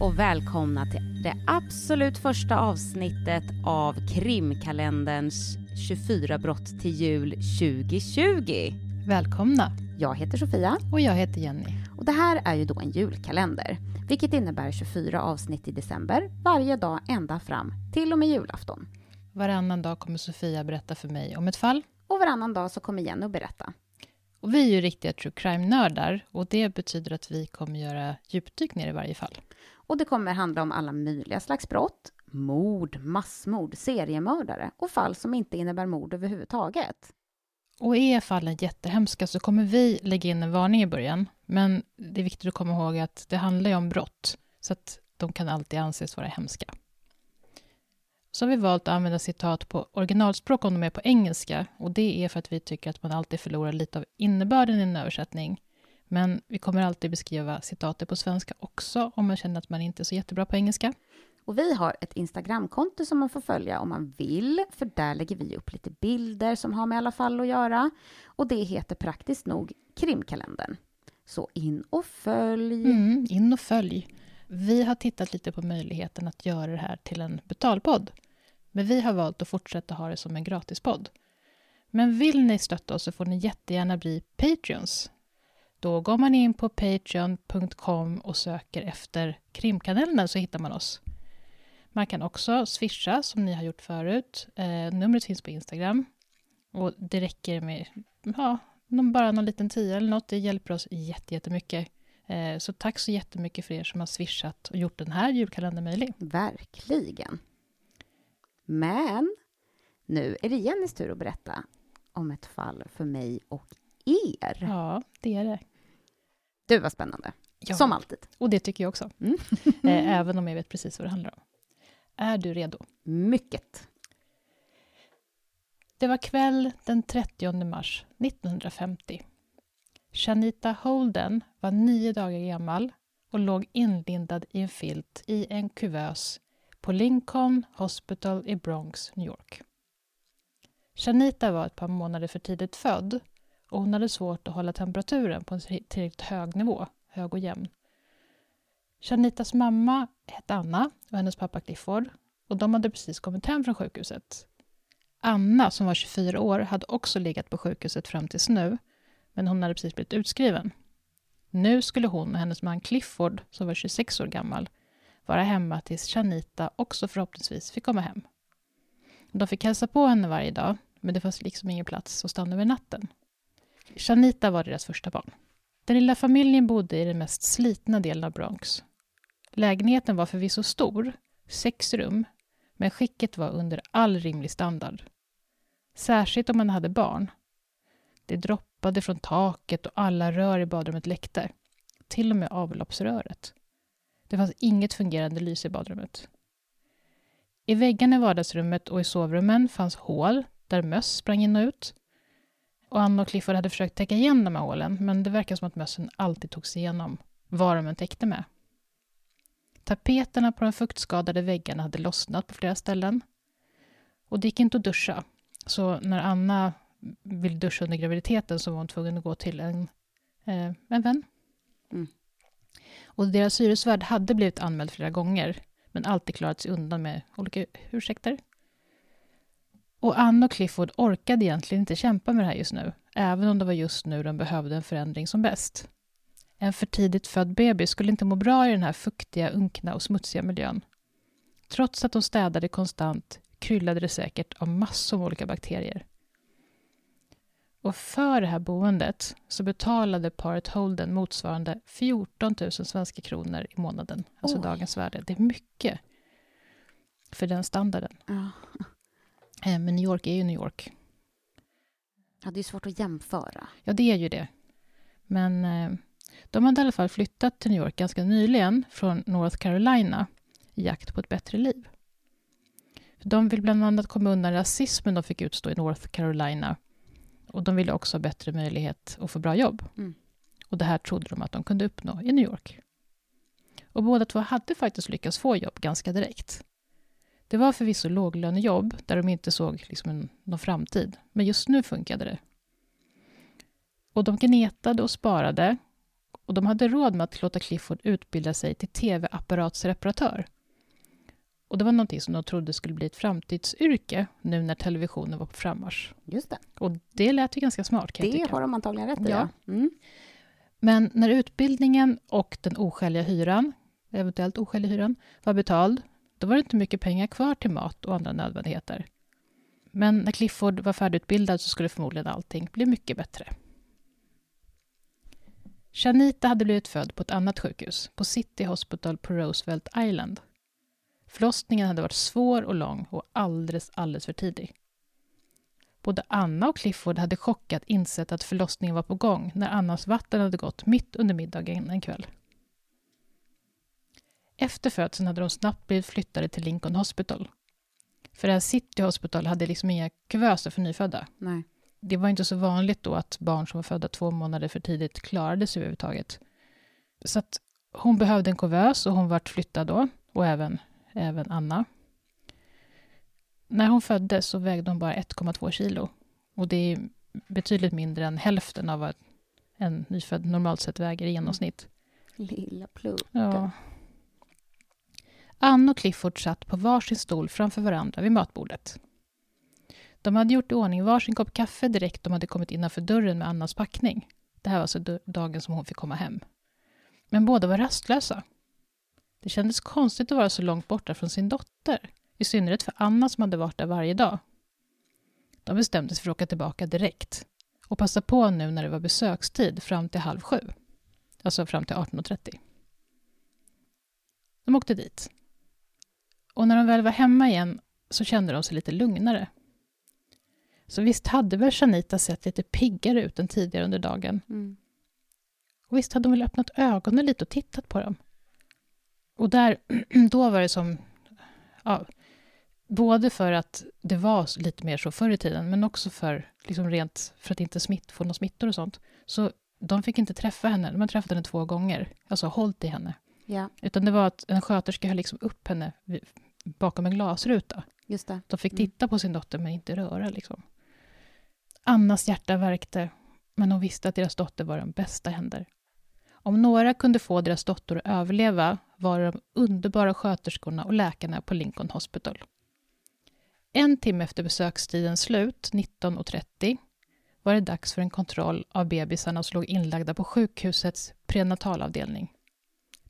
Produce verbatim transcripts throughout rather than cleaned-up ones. och välkomna till det absolut första avsnittet av Krimkalenderns tjugofyra brott till jul tjugohundratjugo. Välkomna! Jag heter Sofia. Och jag heter Jenny. Och det här är ju då en julkalender, vilket innebär tjugofyra avsnitt i december, varje dag ända fram till och med julafton. Varannan dag kommer Sofia berätta för mig om ett fall. Och varannan dag så kommer Jenny att berätta. Och vi är ju riktiga true crime-nördar, och det betyder att vi kommer göra djupdykningar i varje fall. Och det kommer handla om alla möjliga slags brott, mord, massmord, seriemördare och fall som inte innebär mord överhuvudtaget. Och är fallen jättehemska så kommer vi lägga in en varning i början. Men det är viktigt att komma ihåg att det handlar ju om brott, så att de kan alltid anses vara hemska. Så har vi valt att använda citat på originalspråk om de är på engelska, och det är för att vi tycker att man alltid förlorar lite av innebörden i en översättning. Men vi kommer alltid beskriva citater på svenska också om man känner att man inte är så jättebra på engelska. Och vi har ett Instagramkonto som man får följa om man vill, för där lägger vi upp lite bilder som har med alla fall att göra. Och det heter praktiskt nog Krimkalendern. Så in och följ! Mm, in och följ! Vi har tittat lite på möjligheten att göra det här till en betalpodd. Men vi har valt att fortsätta ha det som en gratispodd. Men vill ni stötta oss så får ni jättegärna bli Patreons. Då går man in på patreon punkt com och söker efter Krimkalendern så hittar man oss. Man kan också swisha som ni har gjort förut. Eh, numret finns på Instagram. Och det räcker med ja, bara någon liten tia eller något. Det hjälper oss jättemycket. Eh, så tack så jättemycket för er som har swishat och gjort den här julkalendern möjlig. Verkligen. Men nu är det Jennys tur att berätta om ett fall för mig och er. Ja, det är det. Du, var spännande. Ja. Som alltid. Och det tycker jag också. Mm. eh, även om jag vet precis vad det handlar om. Är du redo? Mycket. Det var kväll den trettionde mars nittonhundrafemtio. Chanita Holden var nio dagar gammal och låg inlindad i en filt i en kuvös på Lincoln Hospital i Bronx, New York. Chanita var ett par månader för tidigt född och hon hade svårt att hålla temperaturen på en tillräckligt hög nivå, hög och jämn. Chanitas mamma hette Anna och hennes pappa Clifford, och de hade precis kommit hem från sjukhuset. Anna, som var tjugofyra år, hade också legat på sjukhuset fram tills nu, men hon hade precis blivit utskriven. Nu skulle hon och hennes man Clifford, som var tjugosex år gammal, vara hemma tills Chanita också förhoppningsvis fick komma hem. De fick hälsa på henne varje dag, men det fanns liksom ingen plats att stanna över natten. Chanita var deras första barn. Den lilla familjen bodde i den mest slitna delen av Bronx. Lägenheten var förvisso stor, sex rum, men skicket var under all rimlig standard. Särskilt om man hade barn. Det droppade från taket och alla rör i badrummet läckte. Till och med avloppsröret. Det fanns inget fungerande lys i badrummet. I väggarna i vardagsrummet och i sovrummen fanns hål där möss sprang in och ut. Och Anna och Clifford hade försökt täcka igen de här hålen, men det verkar som att mössen alltid tog sig igenom vad de än täckte med. Tapeterna på de fuktskadade väggarna hade lossnat på flera ställen. Och det gick inte att duscha. Så när Anna ville duscha under graviditeten så var hon tvungen att gå till en, eh, en vän. Mm. Och deras hyresvärd hade blivit anmäld flera gånger, men alltid klarat sig undan med olika ursäkter. Och Anna och Clifford orkade egentligen inte kämpa med det här just nu, även om det var just nu de behövde en förändring som bäst. En för tidigt född baby skulle inte må bra i den här fuktiga, unkna och smutsiga miljön. Trots att de städade konstant kryllade det säkert av massor av olika bakterier. Och för det här boendet så betalade paret Holden motsvarande fjorton tusen svenska kronor i månaden, alltså Oj. dagens värde. Det är mycket för den standarden. Ja. Men New York är ju New York. Ja, det är svårt att jämföra. Ja, det är ju det. Men eh, de hade i alla fall flyttat till New York ganska nyligen från North Carolina i jakt på ett bättre liv. De vill bland annat komma undan rasismen de fick utstå i North Carolina. Och de ville också ha bättre möjlighet att få bra jobb. Mm. Och det här trodde de att de kunde uppnå i New York. Och båda två hade faktiskt lyckats få jobb ganska direkt. Det var förvisso låglönejobb där de inte såg liksom en, någon framtid. Men just nu funkade det. Och de gnetade och sparade och de hade råd med att låta Clifford utbilda sig till tv-apparatsreparatör. Och det var någonting som de trodde skulle bli ett framtidsyrke nu när televisionen var på frammarsch. Just det. Och det lät ju ganska smart, kan jag tycka. Det har de antagligen rätt i. Ja. Mm. Men när utbildningen och den oskäliga hyran, eventuellt oskäliga hyran, var betald, då var det inte mycket pengar kvar till mat och andra nödvändigheter. Men när Clifford var färdigutbildad så skulle förmodligen allting bli mycket bättre. Chanita hade blivit född på ett annat sjukhus, på City Hospital på Roosevelt Island. Förlossningen hade varit svår och lång och alldeles, alldeles för tidig. Både Anna och Clifford hade chockat insett att förlossningen var på gång när Annas vatten hade gått mitt under middagen en kväll. Efter födseln hade de snabbt blivit flyttade till Lincoln Hospital. För det här City Hospital hade liksom inga kuvöser för nyfödda. Nej. Det var inte så vanligt då att barn som var födda två månader för tidigt klarade sig överhuvudtaget. Så att hon behövde en kuvös och hon vart flyttad då, och även, även Anna. När hon föddes så vägde hon bara ett komma två kilo. Och det är betydligt mindre än hälften av vad en nyfödd normalt sett väger i genomsnitt. Lilla plutten. Ja. Anna och Clifford satt på varsin stol framför varandra vid matbordet. De hade gjort i ordning varsin kopp kaffe direkt de hade kommit innanför dörren med Annas packning. Det här var alltså dagen som hon fick komma hem. Men båda var rastlösa. Det kändes konstigt att vara så långt borta från sin dotter. I synnerhet för Anna som hade varit där varje dag. De bestämde sig för att åka tillbaka direkt. Och passa på nu när det var besökstid fram till halv sju. Alltså fram till arton trettio. De åkte dit. Och när de väl var hemma igen så kände de sig lite lugnare. Så visst hade väl Chanita sett lite piggare ut än tidigare under dagen. Mm. Och visst hade de väl öppnat ögonen lite och tittat på dem. Och där, då var det som... Ja, både för att det var lite mer så förr i tiden, men också för, liksom rent, för att inte smitt, få några smittor och sånt. Så de fick inte träffa henne. De hade träffat henne två gånger. Alltså hållit i henne. Ja. Utan det var att en sköterska höll liksom upp henne vid, bakom en glasruta. Just det. De fick titta mm. på sin dotter men inte röra. Liksom. Annas hjärta värkte, men hon visste att deras dotter var den bästa händer. Om några kunde få deras dotter att överleva var de underbara sköterskorna och läkarna på Lincoln Hospital. En timme efter besökstidens slut, nitton trettio, var det dags för en kontroll av bebisarna som låg inlagda på sjukhusets prenatalavdelning.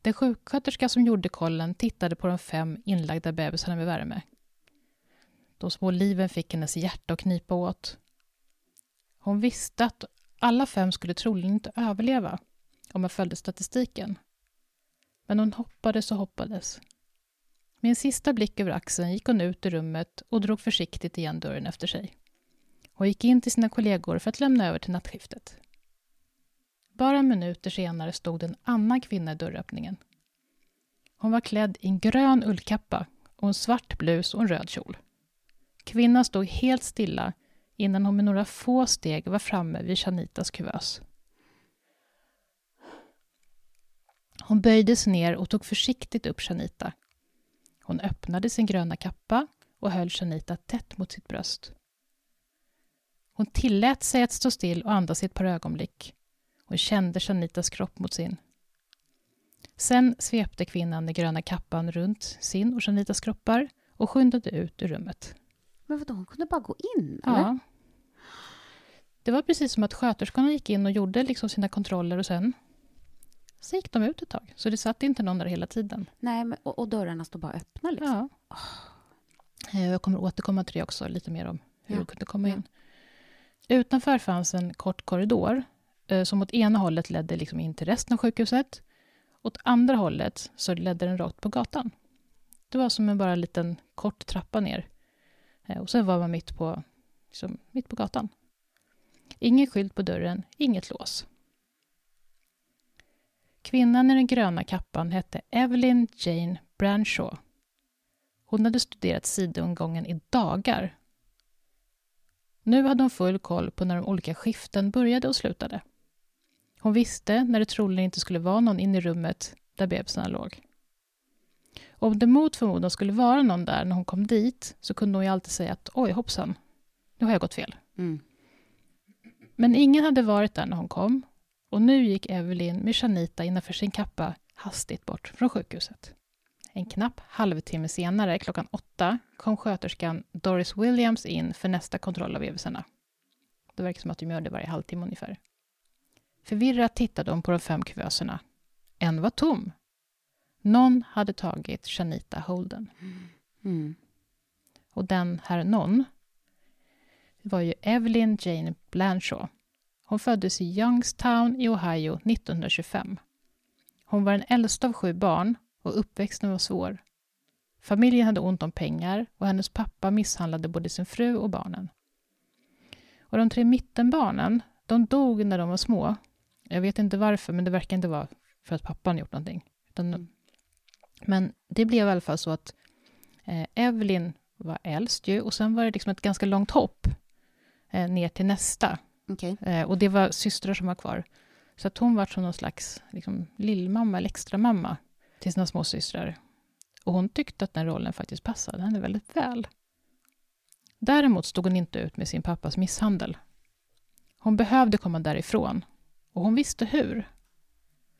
Den sjuksköterska som gjorde kollen tittade på de fem inlagda bebisarna med värme. De små liven fick hennes hjärta att knipa åt. Hon visste att alla fem skulle troligen inte överleva om man följde statistiken. Men hon hoppades och hoppades. Med en sista blick över axeln gick hon ut i rummet och drog försiktigt igen dörren efter sig. Hon gick in till sina kollegor för att lämna över till nattskiftet. Bara minuter senare stod en annan kvinna i dörröppningen. Hon var klädd i en grön ullkappa och en svart blus och en röd kjol. Kvinnan stod helt stilla innan hon med några få steg var framme vid Chanitas kuvös. Hon böjde sig ner och tog försiktigt upp Chanita. Hon öppnade sin gröna kappa och höll Chanita tätt mot sitt bröst. Hon tillät sig att stå still och andas i ett par ögonblick. Hon kände Chanitas kropp mot sin. Sen svepte kvinnan den gröna kappan runt sin och Chanitas kroppar och skyndade ut ur rummet. Men vadå, hon kunde bara gå in? Eller? Ja. Det var precis som att sköterskorna gick in och gjorde liksom sina kontroller och sen... Så gick de ut ett tag. Så det satt inte någon där hela tiden. Nej, men, och, och dörrarna stod bara öppna liksom. Ja. Oh. Jag kommer återkomma till det också lite mer om hur ja. de kunde komma ja. in. Utanför fanns en kort korridor eh, som åt ena hållet ledde liksom in till resten av sjukhuset. Åt andra hållet så ledde den rakt på gatan. Det var som en bara liten kort trappa ner. Eh, och sen var man mitt på, liksom, mitt på gatan. Ingen skylt på dörren, inget lås. Kvinnan i den gröna kappan hette Evelyn Jane Bradshaw. Hon hade studerat sidoingången i dagar. Nu hade hon full koll på när de olika skiften började och slutade. Hon visste när det troligen inte skulle vara någon inne i rummet där bebisarna låg. Och om det mot förmodan skulle vara någon där när hon kom dit så kunde hon ju alltid säga att oj hoppsan, nu har jag gått fel. Mm. Men ingen hade varit där när hon kom. Och nu gick Evelyn med Chanita innanför sin kappa hastigt bort från sjukhuset. En knapp halvtimme senare, klockan åtta, kom sköterskan Doris Williams in för nästa kontroll av bebisarna. Det verkar som att de gör det varje halvtimme ungefär. Förvirrat tittade hon på de fem kuvöserna. En var tom. Någon hade tagit Chanita Holden. Mm. Och den här någon var ju Evelyn Jane Bradshaw. Hon föddes i Youngstown i Ohio nittonhundratjugofem. Hon var den äldsta av sju barn och uppväxten var svår. Familjen hade ont om pengar och hennes pappa misshandlade både sin fru och barnen. Och de tre mittenbarnen, de dog när de var små. Jag vet inte varför, men det verkar inte vara för att pappan gjort någonting. Utan, men det blev i alla fall så att eh, Evelyn var äldst ju, och sen var det liksom ett ganska långt hopp eh, ner till nästa. Okay. Eh, och det var systrar som var kvar. Så att hon var som någon slags liksom, lillmamma eller extra mamma till sina småsystrar. Och hon tyckte att den rollen faktiskt passade henne väldigt väl. Däremot stod hon inte ut med sin pappas misshandel. Hon behövde komma därifrån. Och hon visste hur.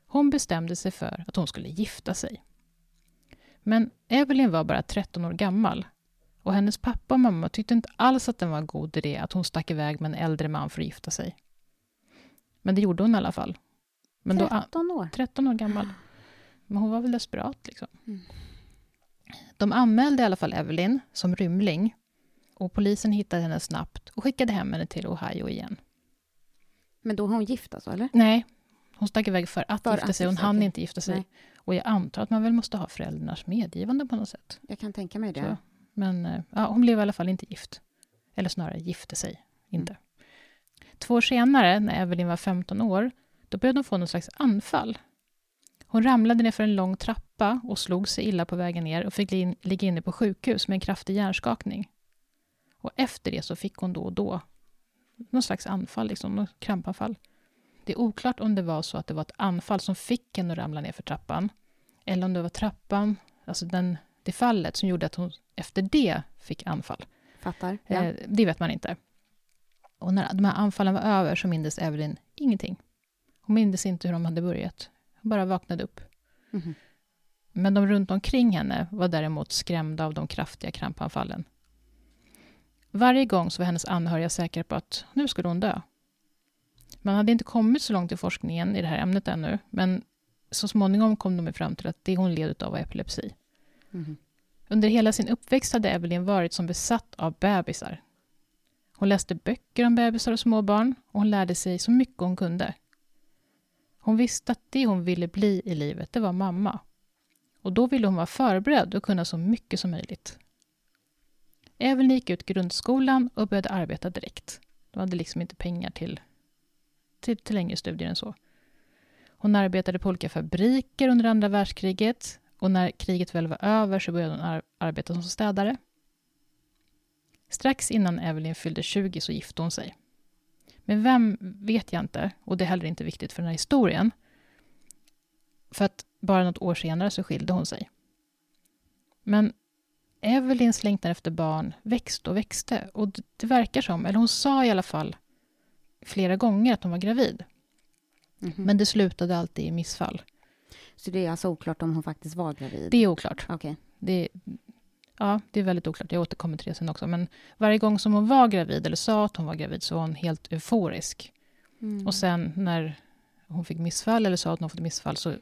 Hon bestämde sig för att hon skulle gifta sig. Men Evelyn var bara tretton år gammal. Och hennes pappa och mamma tyckte inte alls att den var en god idé att hon stack iväg med en äldre man för att gifta sig. Men det gjorde hon i alla fall. Men tretton år? Då, tretton år gammal. Men hon var väl desperat liksom. Mm. De anmälde i alla fall Evelyn som rymling. Och polisen hittade henne snabbt och skickade hem henne till Ohio igen. Men då har hon gift alltså, eller? Nej, hon stack iväg för att för gifta att sig. Hon sig. hann inte gifta sig. Nej. Och jag antar att man väl måste ha föräldrarnas medgivande på något sätt. Jag kan tänka mig det. Så. Men ja, hon blev i alla fall inte gift. Eller snarare gifte sig inte. Mm. Två år senare, när Evelyn var femton år, då började hon få någon slags anfall. Hon ramlade ner för en lång trappa och slog sig illa på vägen ner och fick ligga inne på sjukhus med en kraftig hjärnskakning. Och efter det så fick hon då och då någon slags anfall, liksom, någon krampanfall. Det är oklart om det var så att det var ett anfall som fick henne att ramla ner för trappan. Eller om det var trappan, alltså den, det fallet som gjorde att hon efter det fick anfall. Fattar. Ja. Eh, det vet man inte. Och när de här anfallen var över så mindes Evelyn ingenting. Hon mindes inte hur de hade börjat. Hon bara vaknade upp. Mm-hmm. Men de runt omkring henne var däremot skrämda av de kraftiga krampanfallen. Varje gång så var hennes anhöriga säkra på att nu skulle hon dö. Man hade inte kommit så långt i forskningen i det här ämnet ännu. Men så småningom kom de fram till att det hon led av var epilepsi. Mm. Under hela sin uppväxt hade Evelyn varit som besatt av bebisar. Hon läste böcker om bebisar och småbarn. Och hon lärde sig så mycket hon kunde. Hon visste att det hon ville bli i livet, det var mamma. Och då ville hon vara förberedd och kunna så mycket som möjligt. Evelyn gick ut grundskolan och började arbeta direkt. De hade liksom inte pengar till, till, till längre studier än så. Hon arbetade på olika fabriker under andra världskriget. Och när kriget väl var över så började hon ar- arbeta som städare. Strax innan Evelyn fyllde tjugo så gifte hon sig. Men vem vet jag inte. Och det är heller inte viktigt för den här historien. För att bara något år senare så skilde hon sig. Men Evelyns längtan efter barn växte och växte. Och det verkar som, eller hon sa i alla fall flera gånger att hon var gravid. Mm-hmm. Men det slutade alltid i missfall. Så det är alltså oklart om hon faktiskt var gravid? Det är oklart. Okay. Det, ja, det är väldigt oklart. Jag återkommer till det sen också. Men varje gång som hon var gravid eller sa att hon var gravid så var hon helt euforisk. Mm. Och sen när hon fick missfall eller sa att hon fått missfall så,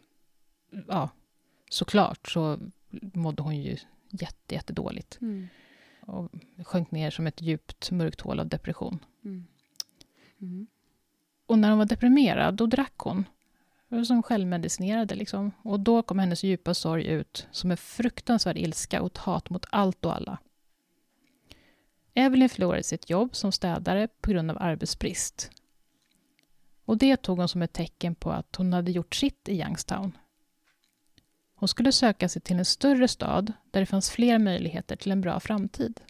ja, såklart så mådde hon ju jätte, jätte dåligt. Mm. Och sjönk ner som ett djupt mörkt hål av depression. Mm. Mm. Och när hon var deprimerad, då drack hon. Som självmedicinerade liksom. Och då kom hennes djupa sorg ut som en fruktansvärd ilska och ett hat mot allt och alla. Evelyn förlorade sitt jobb som städare på grund av arbetsbrist. Och det tog hon som ett tecken på att hon hade gjort sitt i Youngstown. Hon skulle söka sig till en större stad där det fanns fler möjligheter till en bra framtid.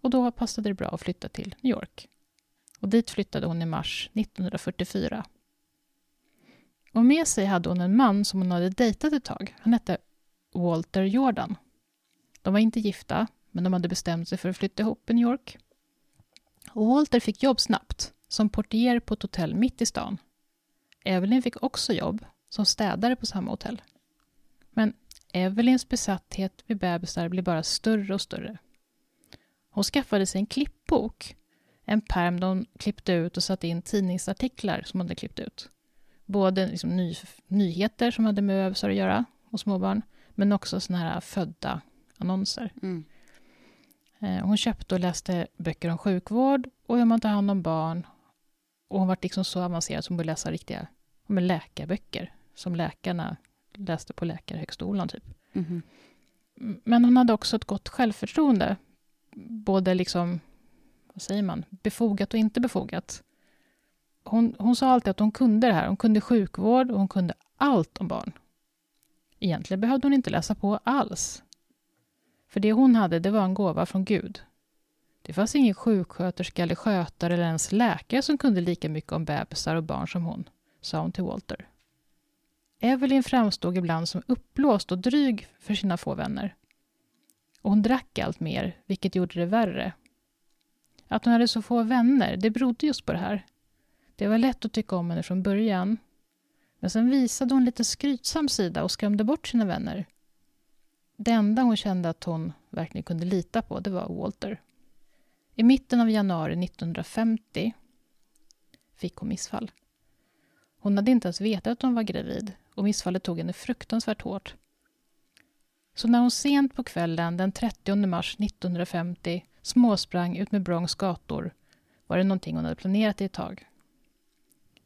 Och då passade det bra att flytta till New York. Och dit flyttade hon i mars nittonhundrafyrtiofyra. Och med sig hade hon en man som hon hade dejtat ett tag. Han hette Walter Jordan. De var inte gifta, men de hade bestämt sig för att flytta ihop i New York. Och Walter fick jobb snabbt som portier på ett hotell mitt i stan. Evelyn fick också jobb som städare på samma hotell. Men Evelyns besatthet vid bebisar blev bara större och större. Hon skaffade sig en klippbok, en pärm där hon klippte ut och satte in tidningsartiklar som hon hade klippt ut. Både liksom ny, nyheter som hade med bebisar att göra och småbarn, men också såna här födda annonser. Mm. Hon köpte och läste böcker om sjukvård och hur man tar hand om barn. Och hon var liksom så avancerad som hon började läsa riktiga med läkarböcker som läkarna läste på läkarhögskolan typ. Mm. Men hon hade också ett gott självförtroende. Både liksom, vad säger man, befogat och inte befogat. Hon, hon sa alltid att hon kunde det här. Hon kunde sjukvård och hon kunde allt om barn. Egentligen behövde hon inte läsa på alls. För det hon hade, det var en gåva från Gud. Det fanns ingen sjuksköterska eller skötare eller ens läkare som kunde lika mycket om bebisar och barn som hon, sa hon till Walter. Evelyn framstod ibland som uppblåst och dryg för sina få vänner. Och hon drack allt mer, vilket gjorde det värre. Att hon hade så få vänner, det berodde just på det här. Det var lätt att tycka om henne från början. Men sen visade hon lite skrytsam sida och skrämde bort sina vänner. Det enda hon kände att hon verkligen kunde lita på, det var Walter. I mitten av januari nittonhundrafemtio fick hon missfall. Hon hade inte ens vetat att hon var gravid och missfallet tog henne fruktansvärt hårt. Så när hon sent på kvällen den trettionde mars nittonhundrafemtio småsprang ut med Bronx gator var det någonting hon hade planerat i ett tag.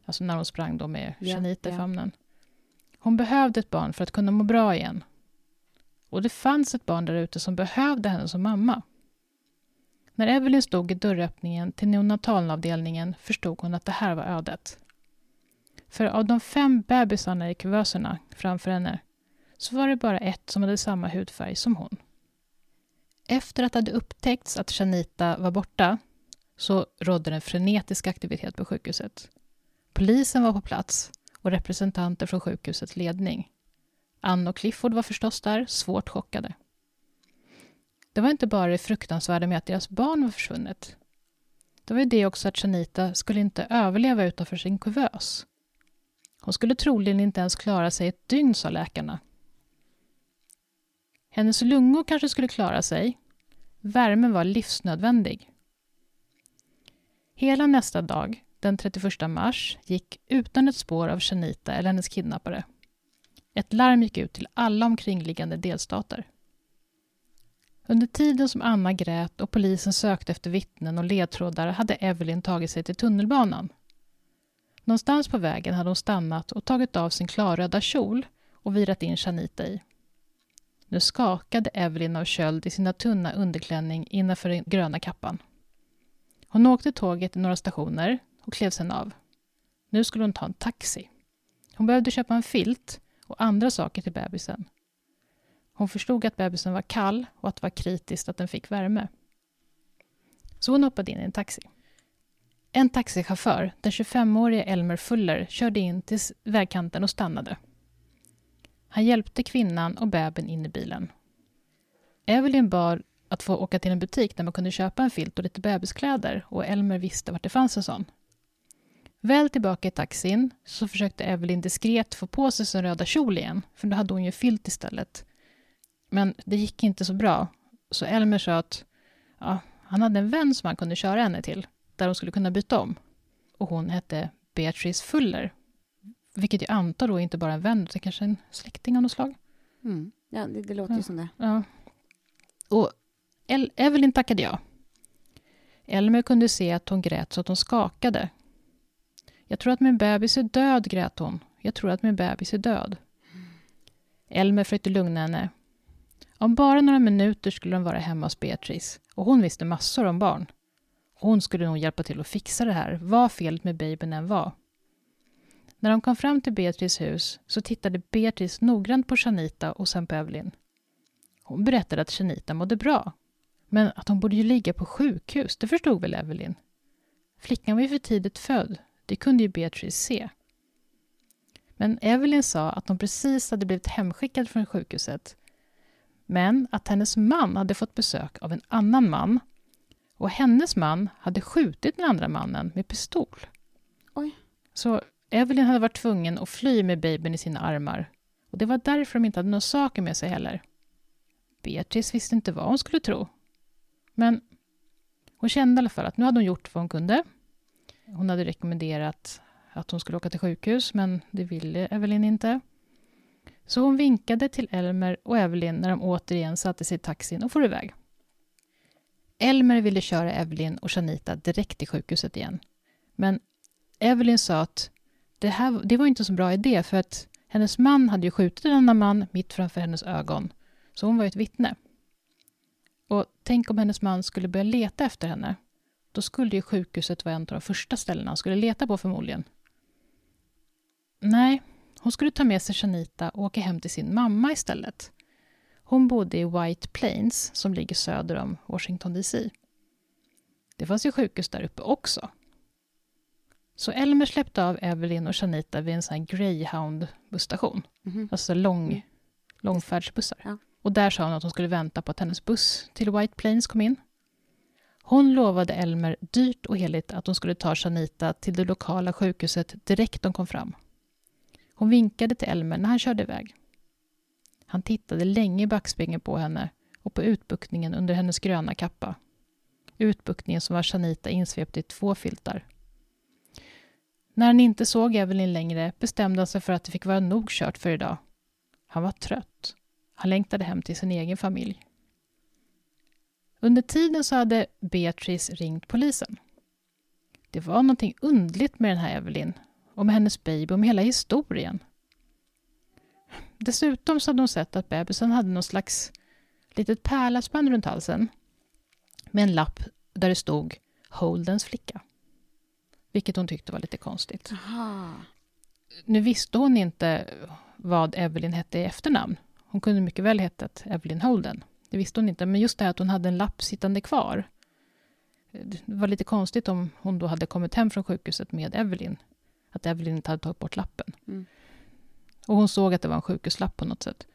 Alltså när hon sprang då med Chanita i yeah, famnen. Yeah. Hon behövde ett barn för att kunna må bra igen. Och det fanns ett barn där ute som behövde henne som mamma. När Evelyn stod i dörröppningen till neonatalavdelningen förstod hon att det här var ödet. För av de fem bebisarna i kuvöserna framför henne så var det bara ett som hade samma hudfärg som hon. Efter att det hade upptäckts att Chanita var borta så rådde en frenetisk aktivitet på sjukhuset. Polisen var på plats och representanter från sjukhusets ledning. Anna och Clifford var förstås där, svårt chockade. Det var inte bara det fruktansvärda med att deras barn var försvunnet. Det var ju det också att Chanita skulle inte överleva utanför sin kuvös. Hon skulle troligen inte ens klara sig ett dygn, sa läkarna. Hennes lungor kanske skulle klara sig. Värmen var livsnödvändig. Hela nästa dag, den trettioförsta mars, gick utan ett spår av Chanita eller hennes kidnappare. Ett larm gick ut till alla omkringliggande delstater. Under tiden som Anna grät och polisen sökte efter vittnen och ledtrådar hade Evelyn tagit sig till tunnelbanan. Någonstans på vägen hade hon stannat och tagit av sin klarröda kjol och virat in Chanita i. Nu skakade Evelyn av köld i sina tunna underklänning innanför den gröna kappan. Hon åkte tåget i några stationer och klev sen av. Nu skulle hon ta en taxi. Hon behövde köpa en filt och andra saker till bebisen. Hon förstod att bebisen var kall och att det var kritiskt att den fick värme. Så hon hoppade in i en taxi. En taxichaufför, den tjugofemårige Elmer Fuller, körde in till vägkanten och stannade. Han hjälpte kvinnan och bebisen in i bilen. Evelyn bad att få åka till en butik där man kunde köpa en filt och lite bebiskläder och Elmer visste vart det fanns en sån. Väl tillbaka i taxin så försökte Evelyn diskret få på sig sin röda kjol igen, för då hade hon ju filt istället. Men det gick inte så bra, så Elmer sa att ja, han hade en vän som han kunde köra henne till, där de skulle kunna byta om. Och hon hette Beatrice Fuller, vilket jag antar då inte bara en vän, utan kanske en släkting av något slag. Mm. Ja, det, det låter ju ja. som det. Ja. Och El- Evelyn tackade ja. Elmer kunde se att hon grät så att hon skakade. Jag tror att min bebis är död, grät hon. Jag tror att min bebis är död. Mm. Elmer försökte lugna henne. Om bara några minuter skulle de vara hemma hos Beatrice. Och hon visste massor om barn. Hon skulle nog hjälpa till att fixa det här. Vad felet med babyn än var. När de kom fram till Beatrices hus så tittade Beatrice noggrant på Chanita och sen på Evelyn. Hon berättade att Chanita mådde bra. Men att hon borde ju ligga på sjukhus, det förstod väl Evelyn. Flickan var ju för tidigt född. Det kunde ju Beatrice se. Men Evelyn sa att hon precis hade blivit hemskickad från sjukhuset. Men att hennes man hade fått besök av en annan man Och hennes man hade skjutit den andra mannen med pistol. Oj. Så Evelyn hade varit tvungen att fly med babyn i sina armar. Och det var därför de inte hade några saker med sig heller. Beatrice visste inte vad hon skulle tro. Men hon kände i alla fall att nu hade hon gjort vad hon kunde. Hon hade rekommenderat att hon skulle åka till sjukhus, men det ville Evelyn inte. Så hon vinkade till Elmer och Evelyn när de återigen satte sig i taxin och for iväg. Elmer ville köra Evelyn och Chanita direkt till sjukhuset igen. Men Evelyn sa att det här det var inte så bra idé, för att hennes man hade ju skjutit en annan man mitt framför hennes ögon. Så hon var ju ett vittne. Och tänk om hennes man skulle börja leta efter henne. Då skulle ju sjukhuset vara en av de första ställena han skulle leta på förmodligen. Nej, hon skulle ta med sig Chanita och åka hem till sin mamma istället. Hon bodde i White Plains som ligger söder om Washington D C. Det fanns ju sjukhus där uppe också. Så Elmer släppte av Evelyn och Chanita vid en sån här Greyhound-busstation. Mm-hmm. Alltså lång, långfärdsbussar. Ja. Och där sa hon att hon skulle vänta på att hennes buss till White Plains kom in. Hon lovade Elmer dyrt och heligt att hon skulle ta Chanita till det lokala sjukhuset direkt de kom fram. Hon vinkade till Elmer när han körde iväg. Han tittade länge i backspegeln på henne och på utbuktningen under hennes gröna kappa. Utbuktningen som var Chanita insvept i två filtar. När han inte såg Evelyn längre bestämde han sig för att det fick vara nog kört för idag. Han var trött. Han längtade hem till sin egen familj. Under tiden så hade Beatrice ringt polisen. Det var någonting underligt med den här Evelyn. Om hennes baby, om hela historien. Dessutom så hade hon sett att bebisen hade någon slags litet pärlasband runt halsen. Med en lapp där det stod Holdens flicka. Vilket hon tyckte var lite konstigt. Aha. Nu visste hon inte vad Evelyn hette i efternamn. Hon kunde mycket väl heta Evelyn Holden. Det visste hon inte, men just det här att hon hade en lapp sittande kvar. Det var lite konstigt om hon då hade kommit hem från sjukhuset med Evelyn. Att Evelyn inte hade tagit bort lappen. Mm. Och hon såg att det var en sjukhuslapp på något sätt.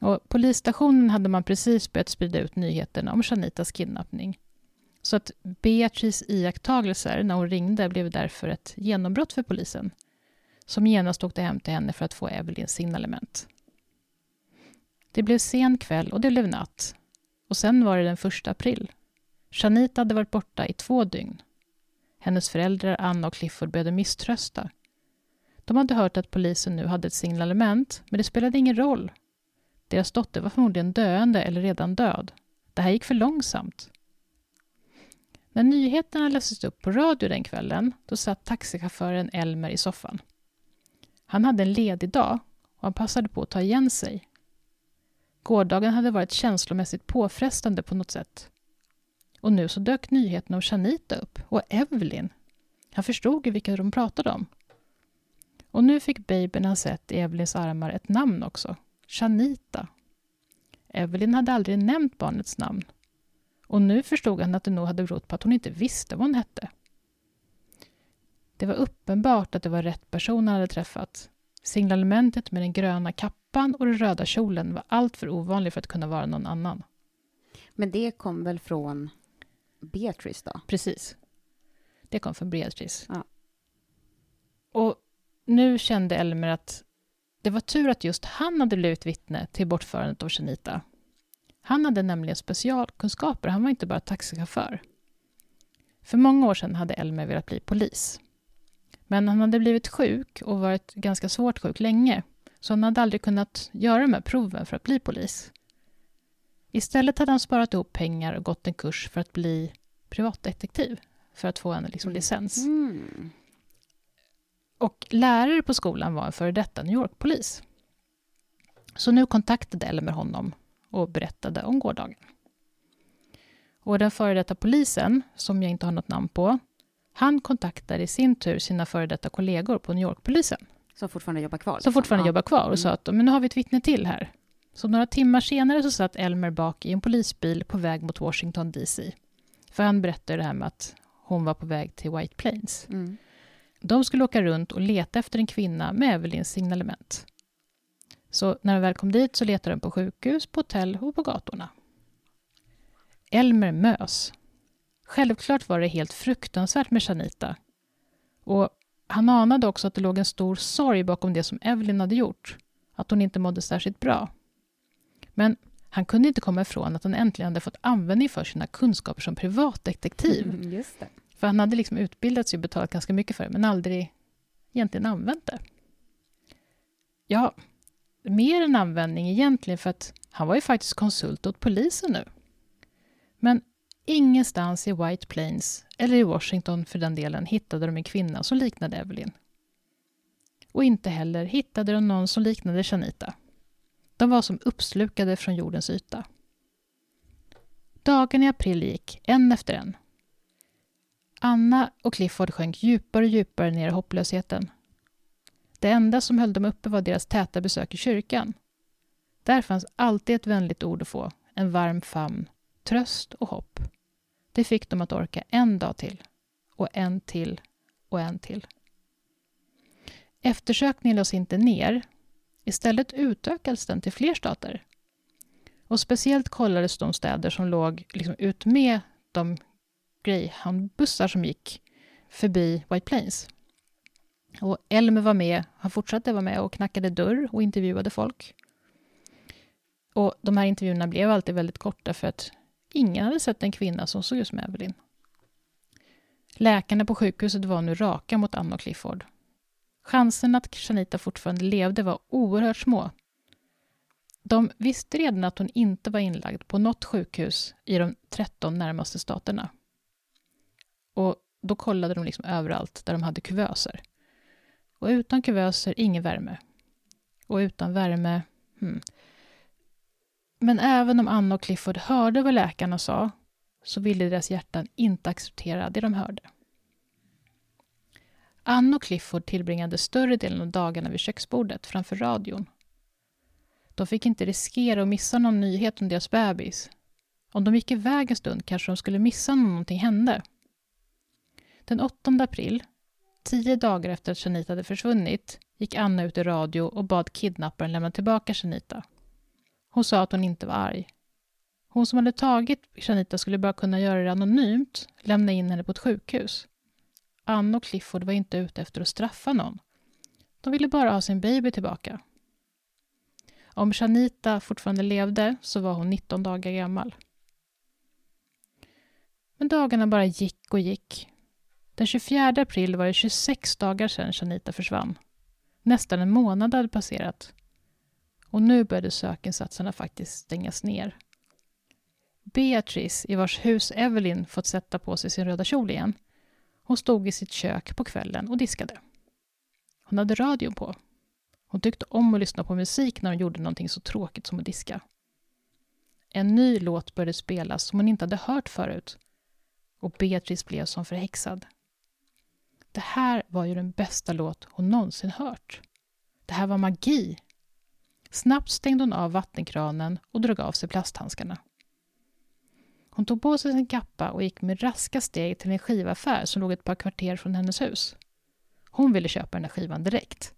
Och polisstationen hade man precis börjat sprida ut nyheterna om Chanitas kidnappning. Så att Beatrice iakttagelser när hon ringde blev därför ett genombrott för polisen. Som genast åkte hem till henne för att få Evelyns signalement. Det blev sen kväll och det blev natt. Och sen var det den första april. Chanita hade varit borta i två dygn. Hennes föräldrar Anna och Clifford började misströsta. De hade hört att polisen nu hade ett signalement, men det spelade ingen roll. Deras dotter var förmodligen döende eller redan död. Det här gick för långsamt. När nyheterna lästes upp på radio den kvällen, då satt taxichauffören Elmer i soffan. Han hade en ledig dag och han passade på att ta igen sig. Gårdagen hade varit känslomässigt påfrestande på något sätt. Och nu så dök nyheten om Chanita upp och Evelyn. Han förstod ju vilka de pratade om. Och nu fick babyn han sett i Evelyns armar ett namn också. Chanita. Evelyn hade aldrig nämnt barnets namn. Och nu förstod han att det nog hade berott på att hon inte visste vad hon hette. Det var uppenbart att det var rätt person han hade träffat. Signalementet med den gröna kappan och den röda kjolen var allt för ovanlig för att kunna vara någon annan. Men det kom väl från Beatrice då? Precis. Det kom från Beatrice. Ja. Och nu kände Elmer att det var tur att just han hade blivit vittne till bortförandet av Chanita. Han hade nämligen specialkunskaper. Han var inte bara taxichaufför. För många år sedan hade Elmer velat bli polis. Men han hade blivit sjuk och varit ganska svårt sjuk länge. Så han hade aldrig kunnat göra de här proven för att bli polis. Istället hade han sparat ihop pengar och gått en kurs för att bli privatdetektiv. För att få en liksom licens. Mm. Och lärare på skolan var en före detta New York-polis. Så nu kontaktade Elmer honom och berättade om gårdagen. Och den före detta polisen, som jag inte har något namn på, han kontaktade i sin tur sina före detta kollegor på New York-polisen. Som fortfarande jobbar kvar. Liksom. Som fortfarande ja. jobbar kvar och mm. sa att men nu har vi ett vittne till här. Så några timmar senare så satt Elmer bak i en polisbil på väg mot Washington D C. För han berättade det här med att hon var på väg till White Plains. Mm. De skulle åka runt och leta efter en kvinna med Evelyns signalement. Så när de väl kom dit så letade de på sjukhus, på hotell och på gatorna. Elmer mös. Självklart var det helt fruktansvärt med Chanita. Och han anade också att det låg en stor sorg bakom det som Evelyn hade gjort. Att hon inte mådde särskilt bra. Men han kunde inte komma ifrån att han äntligen hade fått användning för sina kunskaper som privatdetektiv. Mm, just det. För han hade liksom utbildats och betalat ganska mycket för det, men aldrig egentligen använt det. Ja, mer än användning egentligen, för att han var ju faktiskt konsult åt polisen nu. Men ingenstans i White Plains, eller i Washington för den delen, hittade de en kvinna som liknade Evelyn. Och inte heller hittade de någon som liknade Chanita. De var som uppslukade från jordens yta. Dagen i april gick, en efter en. Anna och Clifford sjönk djupare och djupare ner i hopplösheten. Det enda som höll dem uppe var deras täta besök i kyrkan. Där fanns alltid ett vänligt ord att få, en varm famn, tröst och hopp. Det fick dem att orka en dag till, och en till, och en till. Eftersökningen lades inte ner. Istället utökades den till fler stater. Och speciellt kollades de städer som låg liksom ut med de greyhoundbussar som gick förbi White Plains. Och Elmer var med, han fortsatte vara med och knackade dörr och intervjuade folk. Och de här intervjuerna blev alltid väldigt korta, för att ingen hade sett en kvinna som såg ut som Evelyn. Läkarna på sjukhuset var nu raka mot Anna och Clifford. Chansen att Chanita fortfarande levde var oerhört små. De visste redan att hon inte var inlagd på något sjukhus i de tretton närmaste staterna. Och då kollade de liksom överallt där de hade kuvöser. Och utan kuvöser, ingen värme. Och utan värme... Hmm. Men även om Anna och Clifford hörde vad läkarna sa, så ville deras hjärtan inte acceptera det de hörde. Anna och Clifford tillbringade större delen av dagarna vid köksbordet framför radion. De fick inte riskera att missa någon nyhet om deras bebis. Om de gick iväg en stund kanske de skulle missa när någonting hände. Den åttonde april, tio dagar efter att Chanita hade försvunnit, gick Anna ut i radio och bad kidnapparen lämna tillbaka Chanita. Hon sa att hon inte var arg. Hon som hade tagit Chanita skulle bara kunna göra det anonymt, lämna in henne på ett sjukhus. Anna och Clifford var inte ute efter att straffa någon. De ville bara ha sin baby tillbaka. Om Chanita fortfarande levde så var hon nitton dagar gammal. Men dagarna bara gick och gick. Den tjugofjärde april var det tjugosex dagar sedan Chanita försvann. Nästan en månad hade passerat. Och nu började sökinsatserna faktiskt stängas ner. Beatrice, i vars hus Evelyn fått sätta på sig sin röda kjol igen, hon stod i sitt kök på kvällen och diskade. Hon hade radion på. Hon tyckte om att lyssna på musik när hon gjorde någonting så tråkigt som att diska. En ny låt började spelas som hon inte hade hört förut. Och Beatrice blev som förhäxad. Det här var ju den bästa låt hon någonsin hört. Det här var magi. Snabbt stängde hon av vattenkranen och drog av sig plasthandskarna. Hon tog på sig sin kappa och gick med raska steg till en skivaffär som låg ett par kvarter från hennes hus. Hon ville köpa den här skivan direkt.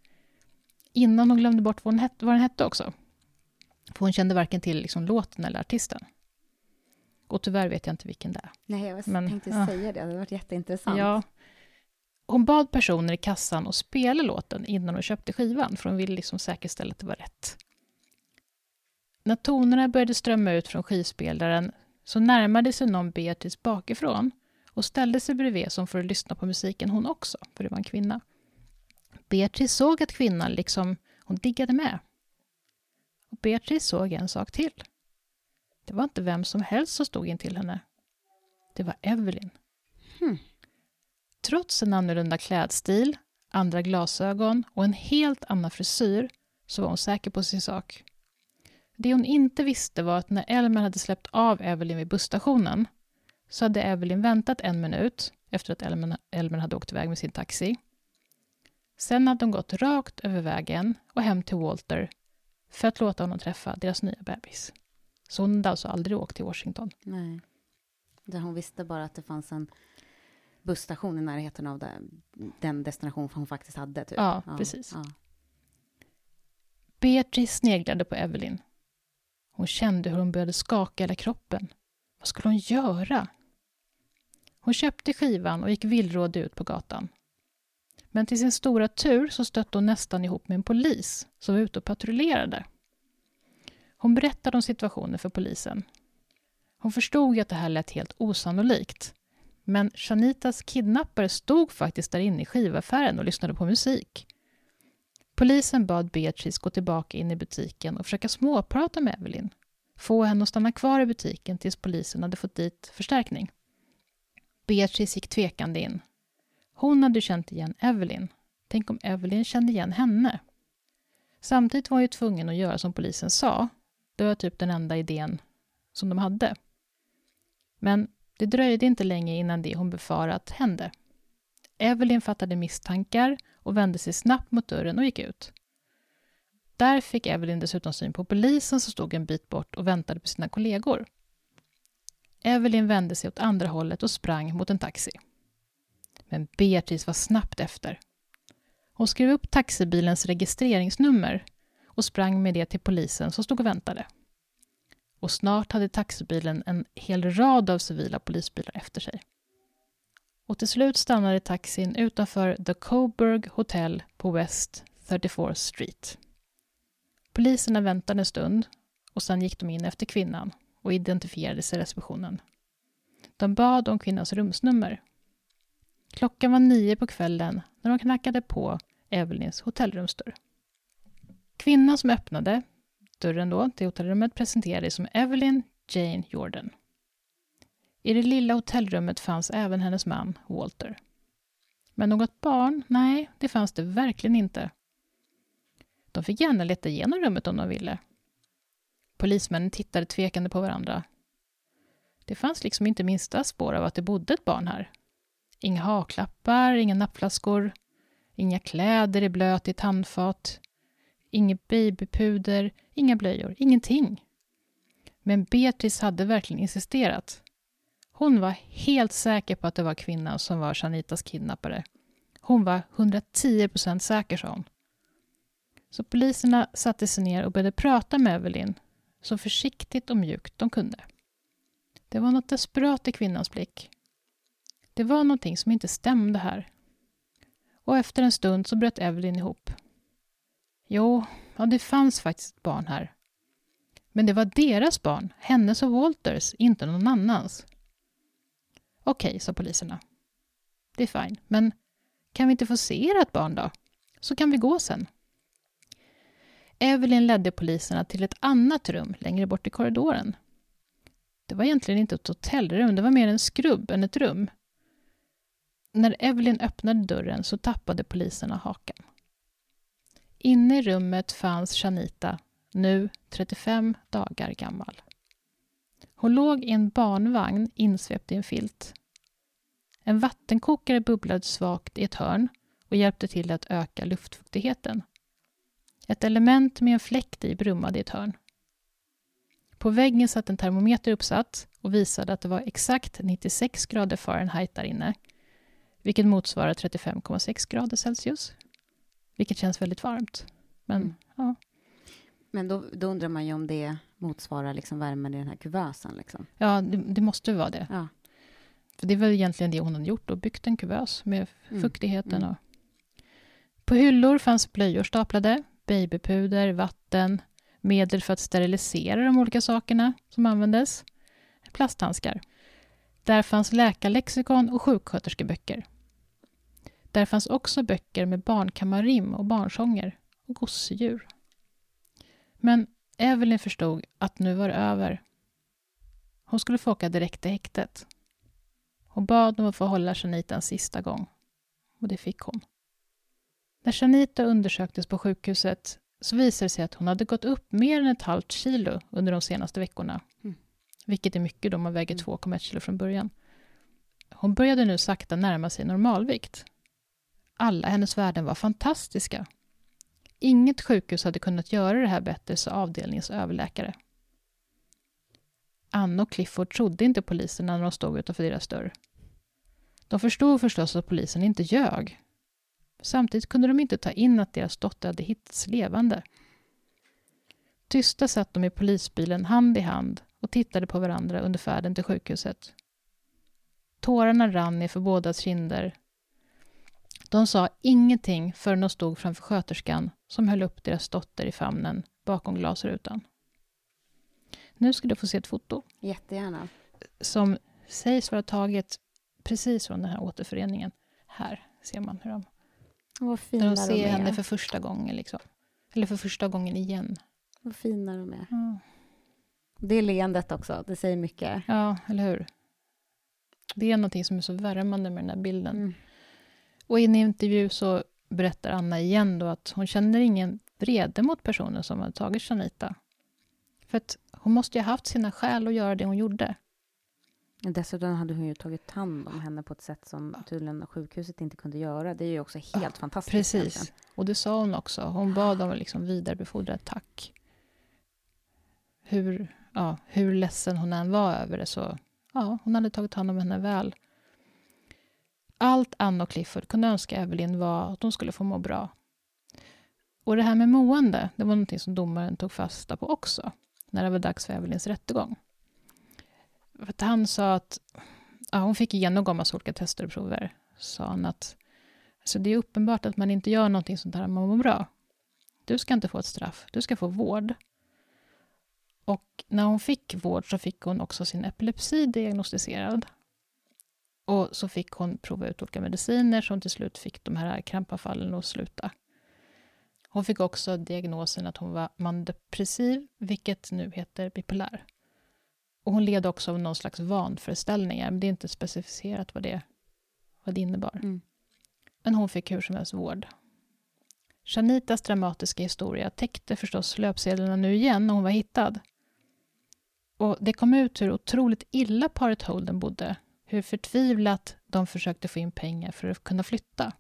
Innan hon glömde bort vad, hon het, vad den hette också. För hon kände varken till liksom låten eller artisten. Och tyvärr vet jag inte vilken det är. Nej, jag Men, tänkte ja. säga det. Det hade varit jätteintressant. Ja. Hon bad personer i kassan att spela låten innan hon köpte skivan. För hon ville liksom säkerställa att det var rätt. När tonerna började strömma ut från skivspelaren så närmade sig någon Beatrice bakifrån och ställde sig bredvid som för att lyssna på musiken hon också, för det var en kvinna. Beatrice såg att kvinnan liksom, hon diggade med. Och Beatrice såg en sak till. Det var inte vem som helst som stod in till henne. Det var Evelyn. Hmm. Trots en annorlunda klädstil, andra glasögon och en helt annan frisyr så var hon säker på sin sak. Det hon inte visste var att när Elmer hade släppt av Evelyn vid busstationen så hade Evelyn väntat en minut efter att Elmer, Elmer hade åkt iväg med sin taxi. Sen hade de gått rakt över vägen och hem till Walter för att låta honom träffa deras nya bebis. Så hon hade alltså aldrig åkt till Washington. Nej, hon visste bara att det fanns en busstation i närheten av den destination hon faktiskt hade. Typ. Ja, ja, precis. Ja. Beatrice sneglade på Evelyn. Hon kände hur hon började skaka hela kroppen. Vad skulle hon göra? Hon köpte skivan och gick villråd ut på gatan. Men till sin stora tur så stötte hon nästan ihop med en polis som var ute och patrullerade. Hon berättade om situationen för polisen. Hon förstod att det här lät helt osannolikt. Men Chanitas kidnappare stod faktiskt där inne i skivaffären och lyssnade på musik. Polisen bad Beatrice gå tillbaka in i butiken och försöka småprata med Evelyn. Få henne att stanna kvar i butiken tills polisen hade fått dit förstärkning. Beatrice gick tvekande in. Hon hade känt igen Evelyn. Tänk om Evelyn kände igen henne. Samtidigt var hon ju tvungen att göra som polisen sa. Det var typ den enda idén som de hade. Men det dröjde inte länge innan det hon befarat hände. Evelyn fattade misstankar och vände sig snabbt mot dörren och gick ut. Där fick Evelyn dessutom syn på polisen som stod en bit bort och väntade på sina kollegor. Evelyn vände sig åt andra hållet och sprang mot en taxi. Men Beatrice var snabbt efter. Hon skrev upp taxibilens registreringsnummer och sprang med det till polisen som stod och väntade. Och snart hade taxibilen en hel rad av civila polisbilar efter sig. Och till slut stannade taxin utanför The Coburg Hotel på West thirty-fourth Street. Poliserna väntade en stund och sedan gick de in efter kvinnan och identifierade sig i receptionen. De bad om kvinnans rumsnummer. Klockan var nio på kvällen när de knackade på Evelyns hotellrumsdörr. Kvinnan som öppnade dörren då till hotellrummet presenterades som Evelyn Jane Jordan. I det lilla hotellrummet fanns även hennes man Walter. Men något barn? Nej, det fanns det verkligen inte. De fick gärna leta igenom rummet om de ville. Polismännen tittade tvekande på varandra. Det fanns liksom inte minsta spår av att det bodde ett barn här. Inga haklappar, inga nappflaskor, inga kläder i blöt i ett handfat, inget babypuder, inga blöjor, ingenting. Men Beatrice hade verkligen insisterat. Hon var helt säker på att det var kvinnan som var Chanitas kidnappare. Hon var hundra tio procent säker, sa hon. Så poliserna satte sig ner och började prata med Evelyn så försiktigt och mjukt de kunde. Det var något desperat i kvinnans blick. Det var någonting som inte stämde här. Och efter en stund så bröt Evelyn ihop. Jo, ja, det fanns faktiskt ett barn här. Men det var deras barn, hennes och Walters, inte någon annans. Okej, sa poliserna. Det är fint, men kan vi inte få se ert barn då? Så kan vi gå sen. Evelyn ledde poliserna till ett annat rum längre bort i korridoren. Det var egentligen inte ett hotellrum, det var mer en skrubb än ett rum. När Evelyn öppnade dörren så tappade poliserna hakan. Inne i rummet fanns Chanita, nu trettiofem dagar gammal. Hon låg i en barnvagn insvept i en filt. En vattenkokare bubblade svagt i ett hörn och hjälpte till att öka luftfuktigheten. Ett element med en fläkt i brummade i ett hörn. På väggen satt en termometer uppsatt och visade att det var exakt nittiosex grader Fahrenheit där inne, vilket motsvarar trettiofem komma sex grader Celsius. Vilket känns väldigt varmt. Men, mm. ja. Men då, då undrar man ju om det motsvarar liksom värmen i den här kuvösen. Liksom. Ja, det, det måste ju vara det. Ja. För det var egentligen det hon hade gjort. Och byggt en kuvös med mm. fuktigheten. Mm. Och. På hyllor fanns blöjor staplade, babypuder, vatten, medel för att sterilisera de olika sakerna som användes, plasthandskar. Där fanns läkarlexikon och sjuksköterskeböcker. Där fanns också böcker med barnkammarim och barnsånger och gosedjur. Men Evelyn förstod att nu var det över. Hon skulle få åka direkt till häktet. Hon bad om att få hålla Chanita en sista gång. Och det fick hon. När Chanita undersöktes på sjukhuset så visade det sig att hon hade gått upp mer än ett halvt kilo under de senaste veckorna. Mm. Vilket är mycket då man väger två komma ett kilo från början. Hon började nu sakta närma sig normalvikt. Alla hennes värden var fantastiska. Inget sjukhus hade kunnat göra det här bättre, sa avdelningens överläkare. Anna och Clifford trodde inte poliserna när de stod utanför deras dörr. De förstod förstås att polisen inte ljög. Samtidigt kunde de inte ta in att deras dotter hade hittats levande. Tysta satt de i polisbilen hand i hand och tittade på varandra under färden till sjukhuset. Tårarna rann för bådas kinder. De sa ingenting förrän de stod framför sköterskan som höll upp deras dotter i famnen bakom glasrutan. Nu ska du få se ett foto. Jättegärna. Som sägs vara taget precis från den här återföreningen. Här ser man hur de... Vad fina de, de ser henne för första gången. Liksom. Eller för första gången igen. Vad fina de är. Ja. Det är leendet också. Det säger mycket. Ja, eller hur? Det är någonting som är så värmande med den här bilden. Mm. Och i en intervju så berättar Anna igen då att hon känner ingen vrede mot personen som hade tagit Chanita. För att hon måste ju ha haft sina skäl att göra det hon gjorde. Dessutom hade hon ju tagit hand om henne på ett sätt som tydligen sjukhuset inte kunde göra. Det är ju också helt ja, fantastiskt. Precis, egentligen. Och det sa hon också. Hon bad om liksom vidarebefordra tack. Hur, ja, hur ledsen hon än var över det så... Ja, hon hade tagit hand om henne väl. Allt Anna och Clifford kunde önska Evelyn var att hon skulle få må bra. Och det här med mående, det var någonting som domaren tog fasta på också. När det var dags för Evelyns rättegång. För att han sa att ja, hon fick genomgå massa olika tester och prover. Sa han att alltså det är uppenbart att man inte gör någonting sånt här man mår bra. Du ska inte få ett straff, du ska få vård. Och när hon fick vård så fick hon också sin epilepsi diagnostiserad. Och så fick hon prova ut olika mediciner som till slut fick de här krampafallen att sluta. Hon fick också diagnosen att hon var mandepressiv, vilket nu heter bipolär. Och hon led också av någon slags vanföreställningar, men det är inte specificerat vad det, vad det innebar. Mm. Men hon fick hur som helst vård. Chanitas dramatiska historia täckte förstås löpsedlarna nu igen när hon var hittad. Och det kom ut hur otroligt illa paret Holden bodde. Hur förtvivlat de försökte få in pengar för att kunna flytta.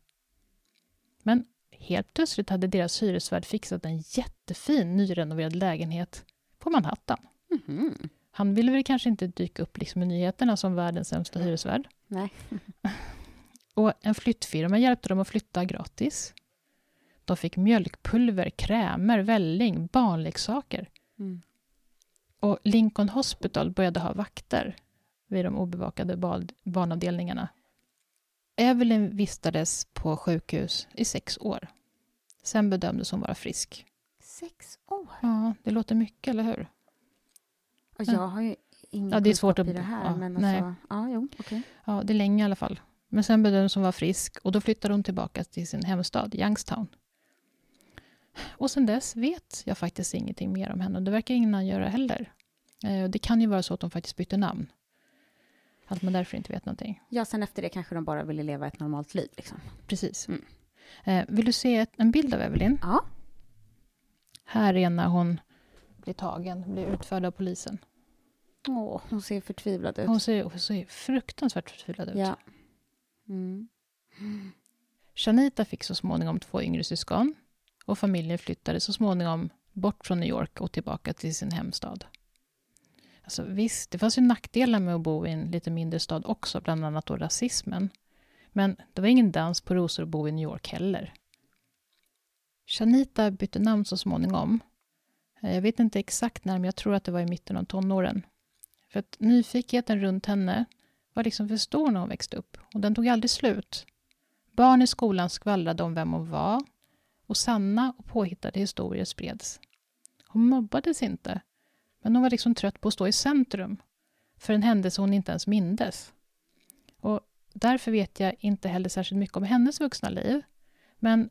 Men helt plötsligt hade deras hyresvärd fixat en jättefin nyrenoverad lägenhet på Manhattan. Mm-hmm. Han ville väl kanske inte dyka upp liksom i nyheterna som världens sämsta hyresvärd. Nej. Och en flyttfirma hjälpte dem att flytta gratis. De fick mjölkpulver, krämer, välling, barnleksaker. Mm. Och Lincoln Hospital började ha vakter vid de obevakade barnavdelningarna. Evelyn vistades på sjukhus i sex år. Sen bedömdes hon vara frisk. Sex år? Ja, det låter mycket, eller hur? Och jag har ju ingen ja, det är svårt att, i det här. Ja, men alltså, nej. Ja, jo, okay. Ja, det är länge i alla fall. Men sen bedömdes hon vara frisk och då flyttade hon tillbaka till sin hemstad, Youngstown. Och sen dess vet jag faktiskt ingenting mer om henne. Och det verkar ingen annan göra heller. Det kan ju vara så att de faktiskt bytte namn. Att man därför inte vet någonting. Ja, sen efter det kanske de bara ville leva ett normalt liv. Liksom. Precis. Mm. Eh, vill du se ett, en bild av Evelyn? Ja. Här är när hon blir tagen, blir utförd av polisen. Åh, hon ser förtvivlad ut. Hon ser, hon ser fruktansvärt förtvivlad ut. Ja. Mm. Mm. Chanita fick så småningom två yngre syskon. Och familjen flyttade så småningom bort från New York och tillbaka till sin hemstad. Alltså visst, det fanns ju nackdelar med att bo i en lite mindre stad också, bland annat då rasismen. Men det var ingen dans på rosor att bo i New York heller. Chanita bytte namn så småningom. Jag vet inte exakt när, men jag tror att det var i mitten av tonåren. För att nyfikenheten runt henne var liksom för stor när hon växte upp. Och den tog aldrig slut. Barn i skolan skvallrade om vem hon var. Och sanna och påhittade historier spreds. Hon mobbades inte. Men hon var liksom trött på att stå i centrum. För en händelse hon inte ens mindes. Och därför vet jag inte heller särskilt mycket om hennes vuxna liv. Men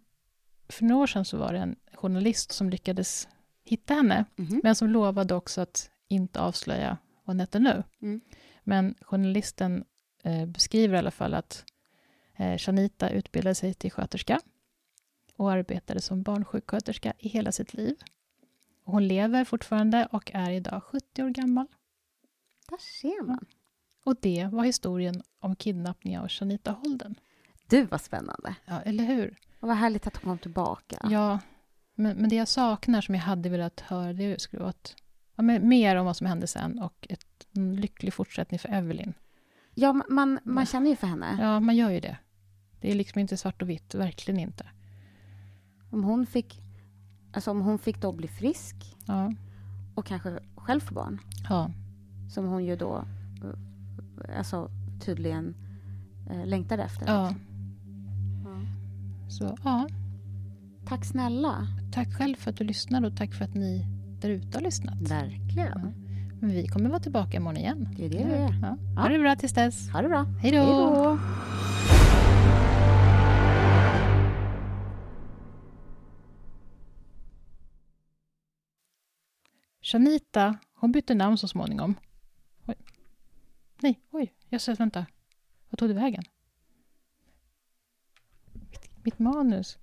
för några år sedan så var det en journalist som lyckades hitta henne. Mm-hmm. Men som lovade också att inte avslöja vad hon hette nu. Mm. Men journalisten eh, beskriver i alla fall att eh, Chanita utbildade sig till sköterska. Och arbetade som barnsjuksköterska i hela sitt liv. Hon lever fortfarande och är idag sjuttio år gammal. Där ser man. Och det var historien om kidnappningen av Chanita Holden. Du, var spännande. Ja, eller hur? Och vad härligt att hon kom tillbaka. Ja, men, men det jag saknar som jag hade velat höra, det skulle vara att, ja, men mer om vad som hände sen och ett, en lycklig fortsättning för Evelyn. Ja, man, man, man känner ju för henne. Ja, man gör ju det. Det är liksom inte svart och vitt, verkligen inte. Om hon fick, alltså om hon fick då bli frisk ja. Och kanske själv få barn. Ja. Som hon ju då alltså tydligen eh, längtade efter. Ja. Ja. Så, ja. Tack snälla. Tack själv för att du lyssnade och tack för att ni där ute har lyssnat. Verkligen. Ja. Men vi kommer vara tillbaka imorgon igen. Det är det vi är. Ja. Ja. Ha det bra tills dess. Ha det bra. Hej då. Chanita, hon bytte namn så småningom. Oj. Nej, oj. Jag sa, vänta. Vad tog du vägen? Mitt, mitt manus.